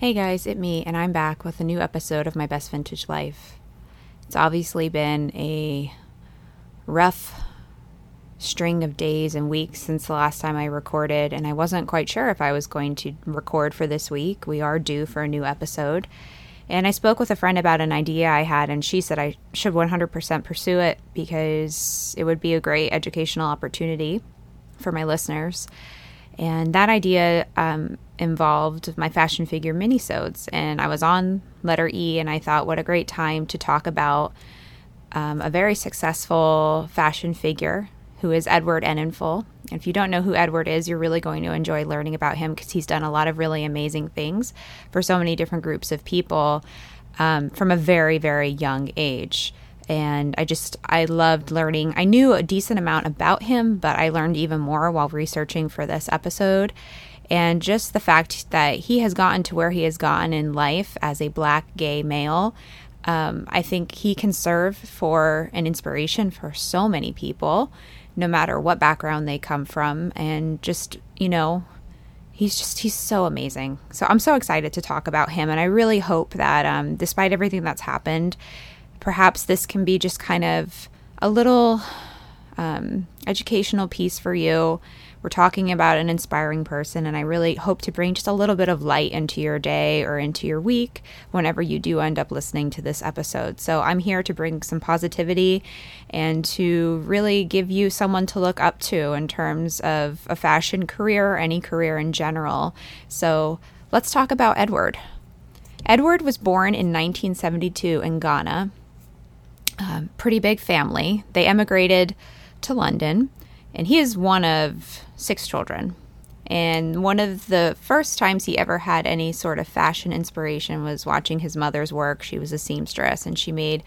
Hey guys, it's me, and I'm back with a new episode of My Best Vintage Life. It's obviously been a rough string of days and weeks since the last time I recorded, and I wasn't quite sure if I was going to record for this week. We are due for a new episode, and I spoke with a friend about an idea I had, and she said I should 100% pursue it because it would be a great educational opportunity for my listeners. And that idea involved my fashion figure minisodes. And I was on letter E, and I thought, what a great time to talk about a very successful fashion figure who is Edward Enninful. And if you don't know who Edward is, you're really going to enjoy learning about him because he's done a lot of really amazing things for so many different groups of people from a very, very young age. And I loved learning. I knew a decent amount about him, but I learned even more while researching for this episode. And just the fact that he has gotten to where he has gotten in life as a black gay male, I think he can serve for an inspiration for so many people, no matter what background they come from. And just, you know, he's so amazing. So I'm so excited to talk about him. And I really hope that despite everything that's happened, perhaps this can be just kind of a little educational piece for you. We're talking about an inspiring person, and I really hope to bring just a little bit of light into your day or into your week whenever you do end up listening to this episode. So I'm here to bring some positivity and to really give you someone to look up to in terms of a fashion career or any career in general. So let's talk about Edward. Edward was born in 1972 in Ghana. Pretty big family. They emigrated to London, and he is one of six children. And one of the first times he ever had any sort of fashion inspiration was watching his mother's work. She was a seamstress, and she made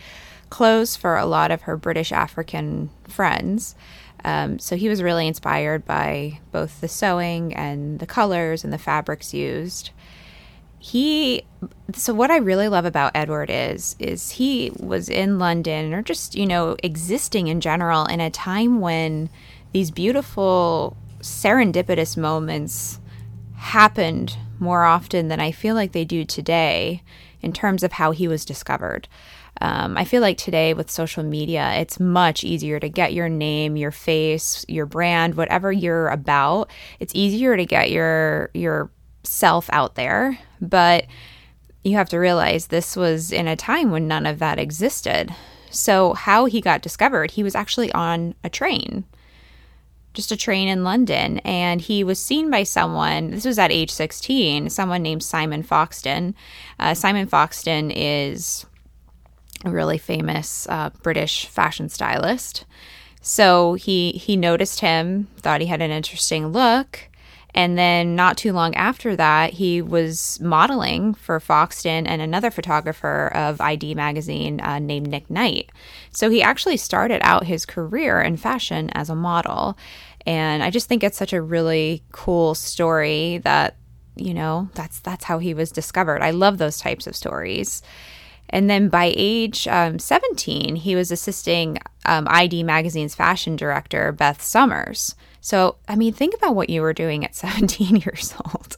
clothes for a lot of her British African friends. So he was really inspired by both the sewing and the colors and the fabrics used. So what I really love about Edward is he was in London, or just, you know, existing in general in a time when these beautiful serendipitous moments happened more often than I feel like they do today in terms of how he was discovered. I feel like today with social media, it's much easier to get your name, your face, your brand, whatever you're about. It's easier to get your self out there, but you have to realize this was in a time when none of that existed. So how he got discovered, he was actually on a train, just a train in London, and he was seen by someone. This was at age 16, someone named Simon Foxton. Simon Foxton is a really famous British fashion stylist. So he noticed him, thought he had an interesting look. And then not too long after that, he was modeling for Foxton and another photographer of i-D Magazine named Nick Knight. So he actually started out his career in fashion as a model. And I just think it's such a really cool story that, you know, that's how he was discovered. I love those types of stories. And then by age 17, he was assisting i-D Magazine's fashion director, Beth Summers. So, I mean, think about what you were doing at 17 years old.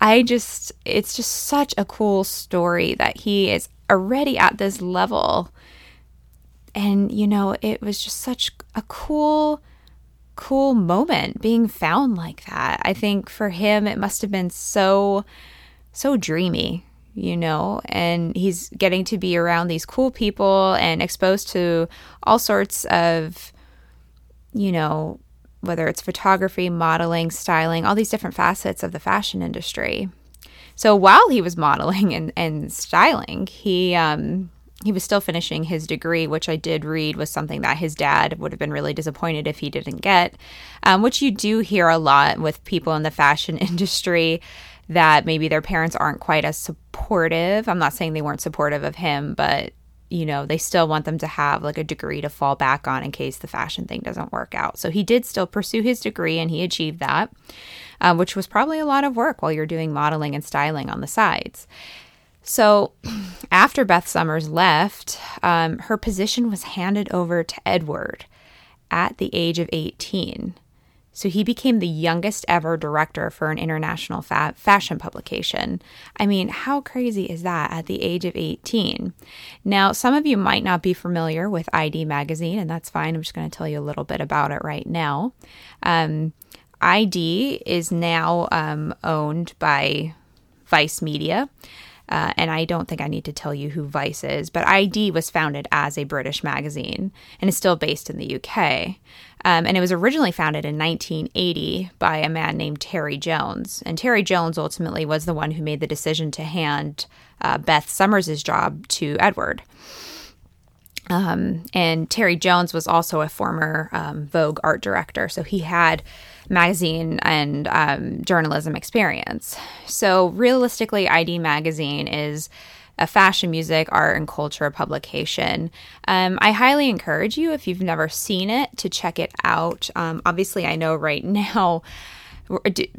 It's just such a cool story that he is already at this level. And, you know, it was just such a cool moment being found like that. I think for him, it must have been so dreamy. You know, and he's getting to be around these cool people and exposed to all sorts of, you know, whether it's photography, modeling, styling, all these different facets of the fashion industry. So while he was modeling and styling, he was still finishing his degree, which I did read was something that his dad would have been really disappointed if he didn't get, which you do hear a lot with people in the fashion industry, that maybe their parents aren't quite as supportive. I'm not saying they weren't supportive of him, but, you know, they still want them to have like a degree to fall back on in case the fashion thing doesn't work out. So he did still pursue his degree, and he achieved that, which was probably a lot of work while you're doing modeling and styling on the sides. So after Beth Summers left, her position was handed over to Edward at the age of 18. So he became the youngest ever director for an international fashion publication. I mean, how crazy is that at the age of 18? Now, some of you might not be familiar with i-D Magazine, and that's fine. I'm just going to tell you a little bit about it right now. i-D is now owned by Vice Media. And I don't think I need to tell you who Vice is, but i-D was founded as a British magazine and is still based in the UK. And it was originally founded in 1980 by a man named Terry Jones. And Terry Jones ultimately was the one who made the decision to hand Beth Summers' job to Edward. And Terry Jones was also a former Vogue art director, so he had magazine and journalism experience. So realistically, i-D Magazine is a fashion, music, art, and culture publication. I highly encourage you, if you've never seen it, to check it out. Obviously, I know right now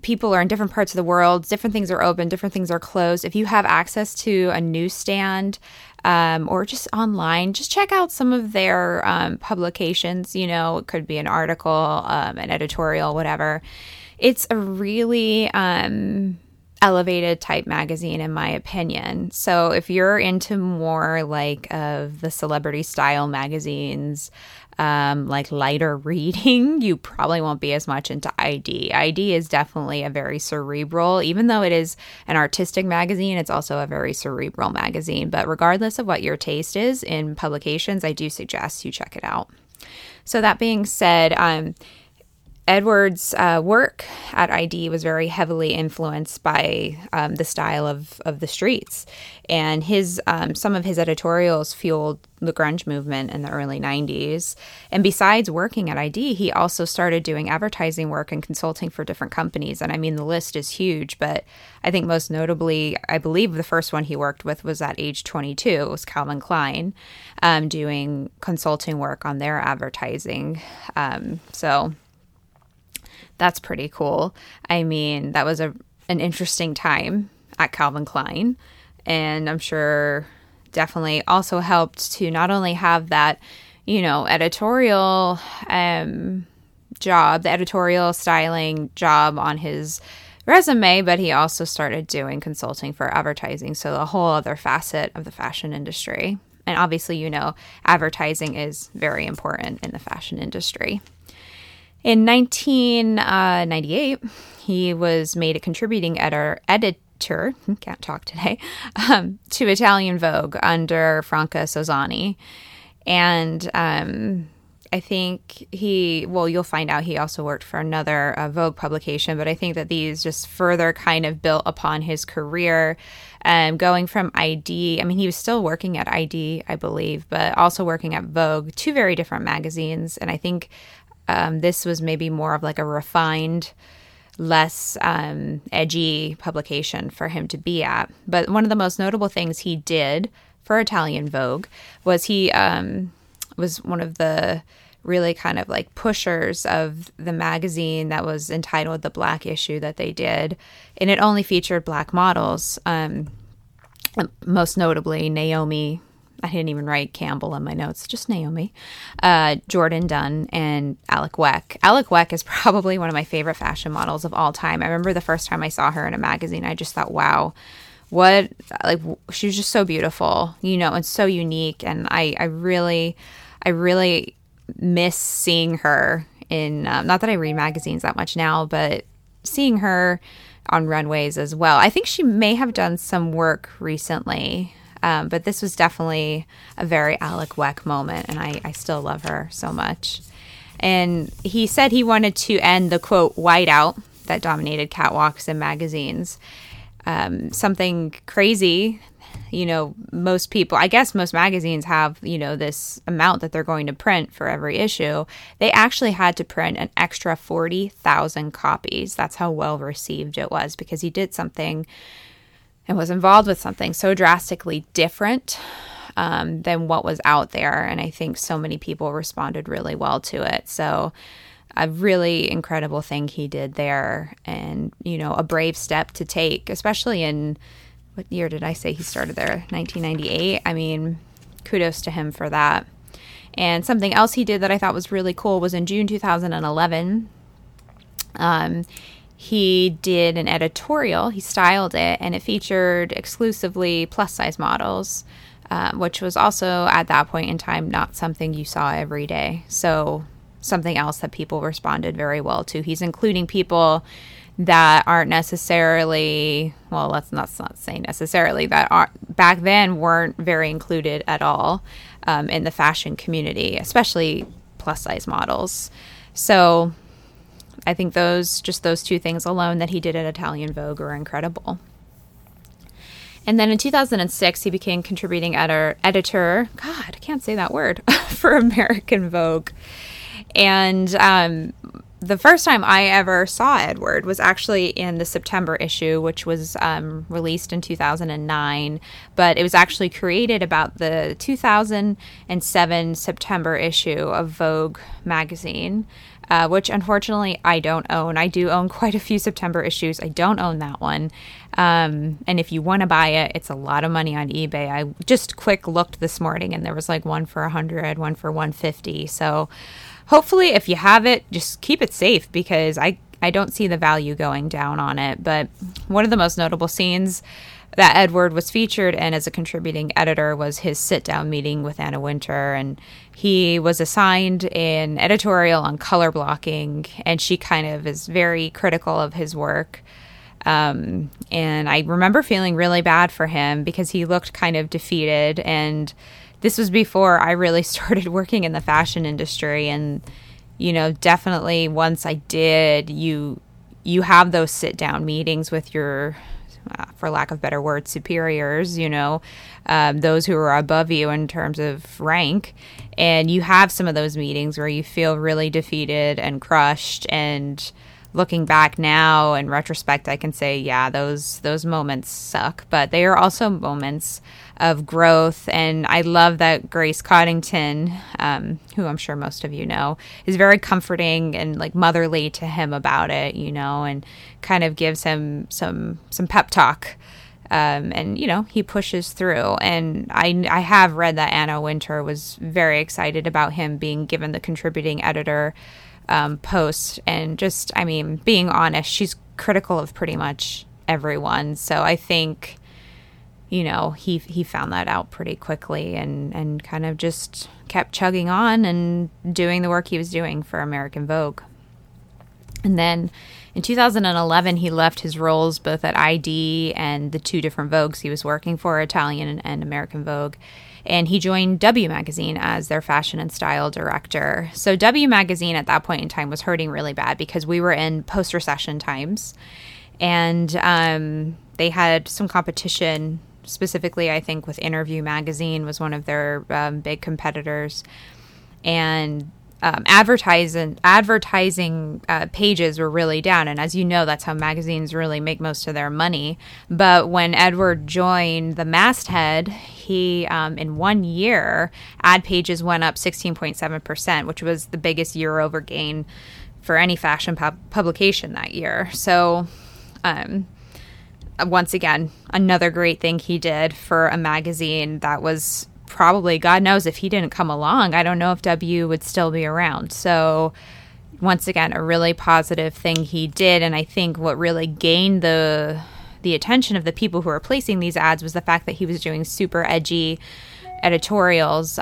people are in different parts of the world. Different things are open. Different things are closed. If you have access to a newsstand or just online, just check out some of their publications. You know, it could be an article, an editorial, whatever. It's a really elevated type magazine, in my opinion. So if you're into more like of the celebrity style magazines, like lighter reading, you probably won't be as much into i-D. i-D is definitely a very cerebral, even though it is an artistic magazine, it's also a very cerebral magazine. But regardless of what your taste is in publications, I do suggest you check it out. So that being said, Edward's work at i-D was very heavily influenced by the style of the streets, and his some of his editorials fueled the grunge movement in the early 90s. And besides working at i-D, he also started doing advertising work and consulting for different companies. And I mean, the list is huge, but I think most notably, I believe the first one he worked with was at age 22. It was Calvin Klein, doing consulting work on their advertising. So that's pretty cool. I mean, that was an interesting time at Calvin Klein, and I'm sure definitely also helped to not only have that, you know, editorial job, the editorial styling job on his resume, but he also started doing consulting for advertising. So a whole other facet of the fashion industry. And obviously, you know, advertising is very important in the fashion industry. In 1998, he was made a contributing editor, can't talk today, to Italian Vogue under Franca Sozzani. And I think you'll find out he also worked for another Vogue publication, but I think that these just further kind of built upon his career. Going from i-D, I mean, he was still working at i-D, I believe, but also working at Vogue, two very different magazines. And I think this was maybe more of like a refined, less edgy publication for him to be at. But one of the most notable things he did for Italian Vogue was he was one of the really kind of like pushers of the magazine that was entitled The Black Issue that they did. And it only featured black models, most notably Naomi — I didn't even write Campbell in my notes, just Naomi — Jordan Dunn, and Alec Weck. Alec Weck is probably one of my favorite fashion models of all time. I remember the first time I saw her in a magazine, I just thought, wow, she was just so beautiful, you know, and so unique. And I really miss seeing her in, not that I read magazines that much now, but seeing her on runways as well. I think she may have done some work recently. But this was definitely a very Alec Weck moment, and I still love her so much. And he said he wanted to end the, quote, whiteout that dominated catwalks and magazines. Something crazy, you know, most people, I guess most magazines have, you know, this amount that they're going to print for every issue. They actually had to print an extra 40,000 copies. That's how well received it was, because he did something and was involved with something so drastically different than what was out there. And I think so many people responded really well to it. So a really incredible thing he did there, and, you know, a brave step to take, especially in — what year did I say he started there? 1998. I mean, kudos to him for that. And something else he did that I thought was really cool was in June 2011. He did an editorial, he styled it, and it featured exclusively plus-size models, which was also, at that point in time, not something you saw every day. So something else that people responded very well to. He's including people that aren't necessarily, well, let's not say necessarily, that aren't, back then weren't very included at all in the fashion community, especially plus-size models. So I think those two things alone that he did at Italian Vogue are incredible. And then in 2006, he became contributing editor. God, I can't say that word for American Vogue. And the first time I ever saw Edward was actually in the September issue, which was released in 2009. But it was actually created about the 2007 September issue of Vogue magazine. Which unfortunately I don't own. I do own quite a few September issues. I don't own that one. And if you want to buy it, it's a lot of money on eBay. I just quick looked this morning and there was like one for $100, one for $150. So hopefully if you have it, just keep it safe because I don't see the value going down on it. But one of the most notable scenes that Edward was featured in as a contributing editor was his sit-down meeting with Anna Wintour, and he was assigned an editorial on color blocking, and she kind of is very critical of his work. And I remember feeling really bad for him because he looked kind of defeated, and this was before I really started working in the fashion industry, and, you know, definitely once I did, you have those sit-down meetings with your... for lack of better words, superiors, you know, those who are above you in terms of rank. And you have some of those meetings where you feel really defeated and crushed. And looking back now in retrospect, I can say, yeah, those moments suck. But they are also moments of growth. And I love that Grace Coddington, who I'm sure most of you know, is very comforting and like motherly to him about it, you know, and kind of gives him some pep talk. And, you know, he pushes through. And I have read that Anna Wintour was very excited about him being given the contributing editor post. And just, I mean, being honest, she's critical of pretty much everyone. So I think... you know, he found that out pretty quickly and kind of just kept chugging on and doing the work he was doing for American Vogue. And then in 2011, he left his roles both at i-D and the two different Vogues he was working for, Italian and American Vogue. And he joined W Magazine as their fashion and style director. So W Magazine at that point in time was hurting really bad because we were in post-recession times. And they had some competition. Specifically, I think, with Interview Magazine was one of their big competitors. And advertising pages were really down. And as you know, that's how magazines really make most of their money. But when Edward joined the masthead, he, in 1 year, ad pages went up 16.7%, which was the biggest year-over gain for any fashion publication that year. So... once again, another great thing he did for a magazine that was probably, God knows, if he didn't come along, I don't know if W would still be around. So once again, a really positive thing he did. And I think what really gained the attention of the people who were placing these ads was the fact that he was doing super edgy editorials.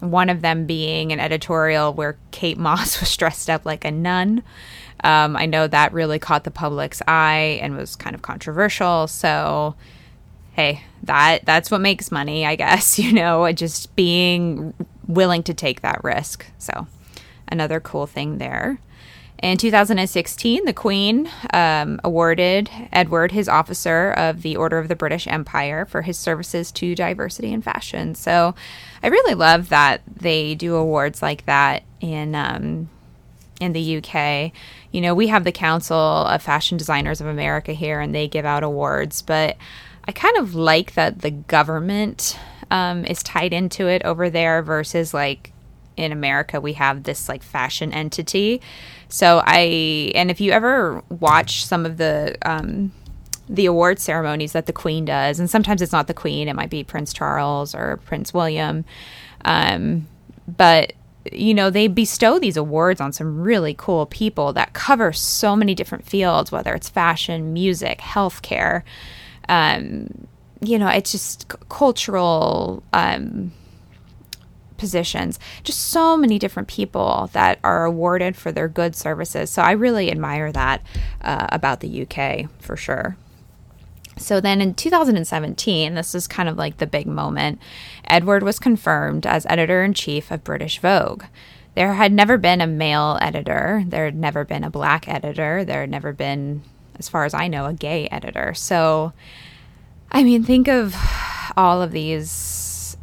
One of them being an editorial where Kate Moss was dressed up like a nun. I know that really caught the public's eye and was kind of controversial. So, hey, that's what makes money, I guess, you know, just being willing to take that risk. So another cool thing there. In 2016, the Queen awarded Edward his Officer of the Order of the British Empire for his services to diversity in fashion. So I really love that they do awards like that in the UK. You know, we have the Council of Fashion Designers of America here, and they give out awards. But I kind of like that the government is tied into it over there versus like, in America, we have this like fashion entity. So and if you ever watch some of the award ceremonies that the Queen does, and sometimes it's not the Queen, it might be Prince Charles or Prince William. But you know, they bestow these awards on some really cool people that cover so many different fields, whether it's fashion, music, healthcare, you know, it's just cultural positions, just so many different people that are awarded for their good services. So I really admire that about the UK for sure. So then in 2017, this is kind of like the big moment, Edward was confirmed as editor-in-chief of British Vogue. There had never been a male editor. There had never been a black editor. There had never been, as far as I know, a gay editor. So, I mean, think of all of these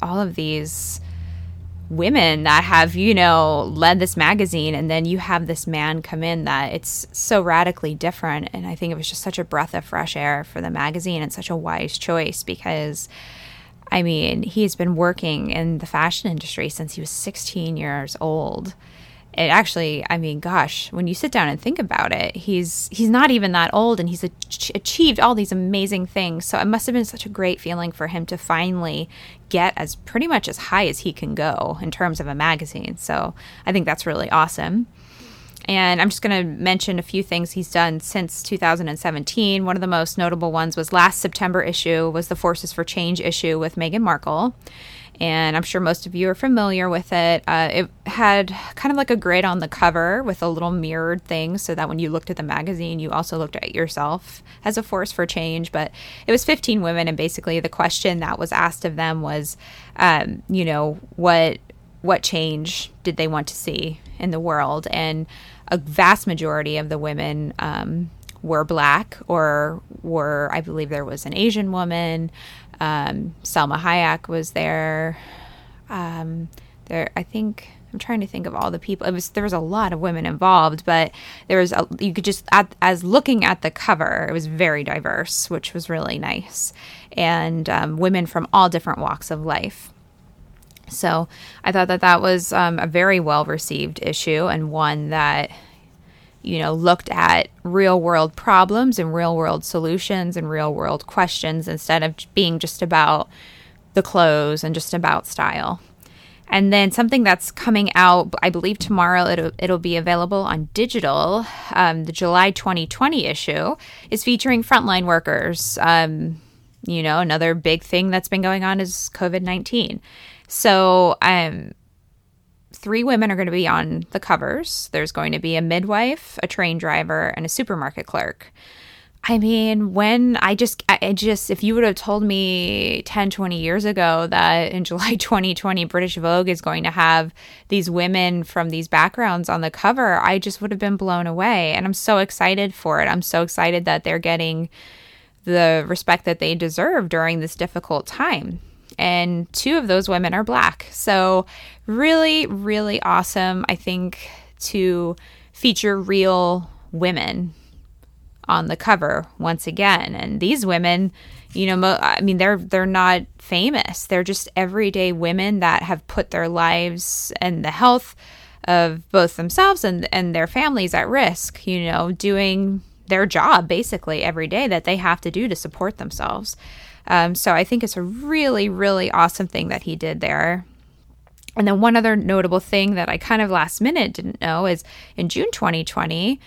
women that have, you know, led this magazine, and then you have this man come in that it's so radically different. And I think it was just such a breath of fresh air for the magazine and such a wise choice because, I mean, he's been working in the fashion industry since he was 16 years old. It actually, I mean, gosh, when you sit down and think about it, he's not even that old, and he's achieved all these amazing things. So it must have been such a great feeling for him to finally get as pretty much as high as he can go in terms of a magazine. So I think that's really awesome. And I'm just going to mention a few things he's done since 2017. One of the most notable ones was last September issue was the Forces for Change issue with Meghan Markle. And I'm sure most of you are familiar with it. It had kind of like a grid on the cover with a little mirrored thing so that when you looked at the magazine, you also looked at yourself as a force for change. But it was 15 women, and basically the question that was asked of them was, you know, what change did they want to see in the world? And a vast majority of the women were black, or were, I believe there was an Asian woman. Selma Hayek was there. I think I'm trying to think of all the people. There was a lot of women involved, but there was you could just as looking at the cover, it was very diverse, which was really nice, and women from all different walks of life. So I thought that was a very well received issue, and one that, you know, looked at real world problems and real world solutions and real world questions instead of being just about the clothes and just about style. And then something that's coming out, I believe tomorrow it'll be available on digital. The July 2020 issue is featuring frontline workers. You know, another big thing that's been going on is COVID-19. So, three women are going to be on the covers. There's going to be a midwife, a train driver, and a supermarket clerk. I mean, when I just, if you would have told me 10, 20 years ago that in July 2020, British Vogue is going to have these women from these backgrounds on the cover, I just would have been blown away. And I'm so excited for it. I'm so excited that they're getting the respect that they deserve during this difficult time. And two of those women are black. So really, really awesome, I think, to feature real women on the cover once again. And these women, you know, I mean, they're not famous. They're just everyday women that have put their lives and the health of both themselves and their families at risk, you know, doing their job basically every day that they have to do to support themselves. So I think it's a really, really awesome thing that he did there. And then one other notable thing that I kind of last minute didn't know is in June 2020,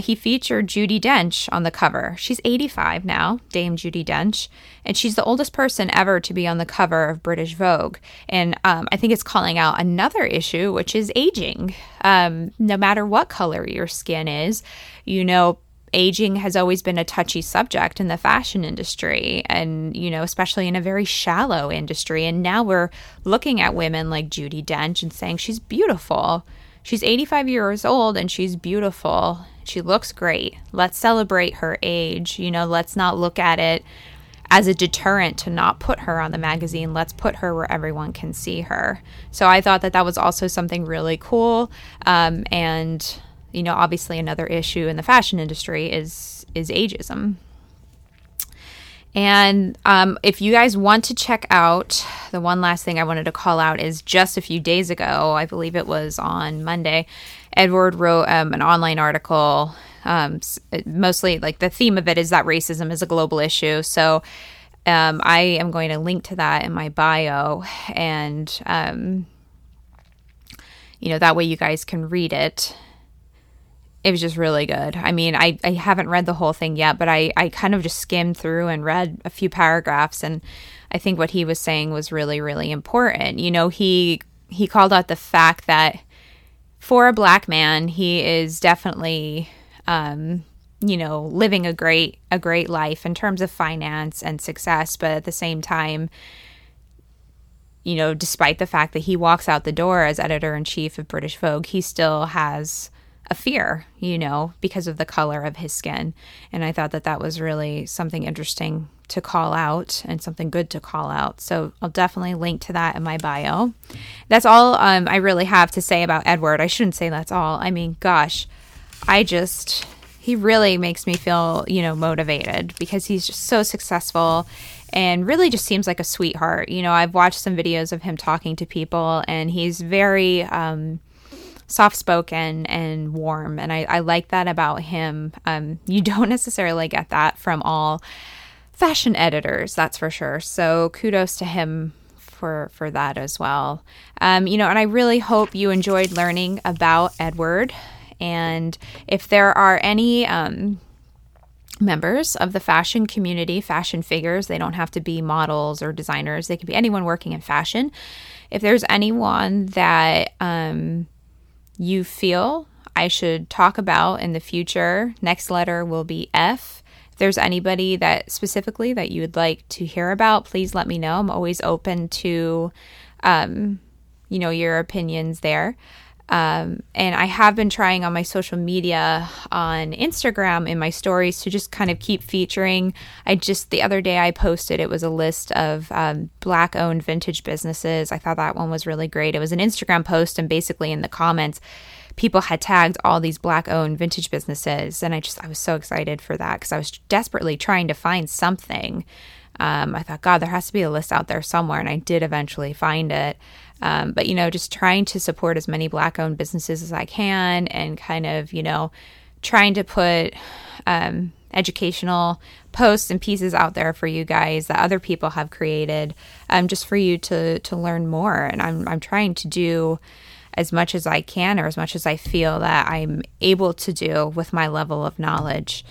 he featured Judi Dench on the cover. She's 85 now, Dame Judi Dench, and she's the oldest person ever to be on the cover of British Vogue. And I think it's calling out another issue, which is aging. No matter what color your skin is, you know, aging has always been a touchy subject in the fashion industry, and, you know, especially in a very shallow industry. And now we're looking at women like Judi Dench and saying she's beautiful. She's 85 years old and she's beautiful. She looks great. Let's celebrate her age. You know, let's not look at it as a deterrent to not put her on the magazine. Let's put her where everyone can see her. So I thought that was also something really cool. And you know, obviously another issue in the fashion industry is ageism. And if you guys want to check out, the one last thing I wanted to call out is just a few days ago, I believe it was on Monday, Edward wrote an online article. Mostly like the theme of it is that racism is a global issue. So I am going to link to that in my bio. And you know, that way you guys can read it. It was just really good. I mean, I haven't read the whole thing yet, but I kind of just skimmed through and read a few paragraphs, and I think what he was saying was really, really important. You know, he called out the fact that for a black man, he is definitely, you know, living a great life in terms of finance and success, but at the same time, you know, despite the fact that he walks out the door as editor-in-chief of British Vogue, he still has a fear, you know, because of the color of his skin. And I thought that that was really something interesting to call out and something good to call out. So I'll definitely link to that in my bio. That's all I really have to say about Edward. I shouldn't say that's all. I mean, gosh, he really makes me feel, you know, motivated because he's just so successful and really just seems like a sweetheart. You know, I've watched some videos of him talking to people, and he's very, soft-spoken and warm, and I like that about him. You don't necessarily get that from all fashion editors, that's for sure, so kudos to him for that as well. You know, and I really hope you enjoyed learning about Edward, and if there are any members of the fashion community, fashion figures, they don't have to be models or designers, they could be anyone working in fashion, if there's anyone that you feel I should talk about in the future, next letter will be F. If there's anybody that specifically that you would like to hear about, please let me know. I'm always open to, you know, your opinions there. And I have been trying on my social media on Instagram in my stories to just kind of keep featuring. The other day I posted, it was a list of black owned vintage businesses. I thought that one was really great. It was an Instagram post, and basically in the comments, people had tagged all these black owned vintage businesses. And I was so excited for that because I was desperately trying to find something. I thought, God, there has to be a list out there somewhere. And I did eventually find it. But, you know, just trying to support as many black-owned businesses as I can, and kind of, you know, trying to put educational posts and pieces out there for you guys that other people have created, just for you to learn more. And I'm trying to do as much as I can, or as much as I feel that I'm able to do with my level of knowledge.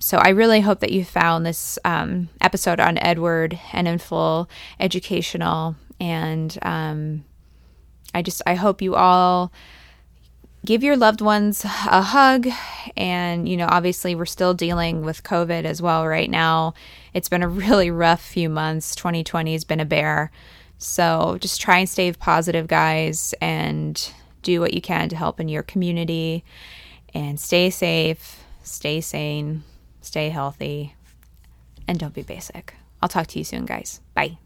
So I really hope that you found this episode on Edward Enninful educational. And I hope you all give your loved ones a hug. And, you know, obviously we're still dealing with COVID as well right now. It's been a really rough few months. 2020 has been a bear. So just try and stay positive, guys, and do what you can to help in your community. And stay safe, stay sane, stay healthy, and don't be basic. I'll talk to you soon, guys. Bye.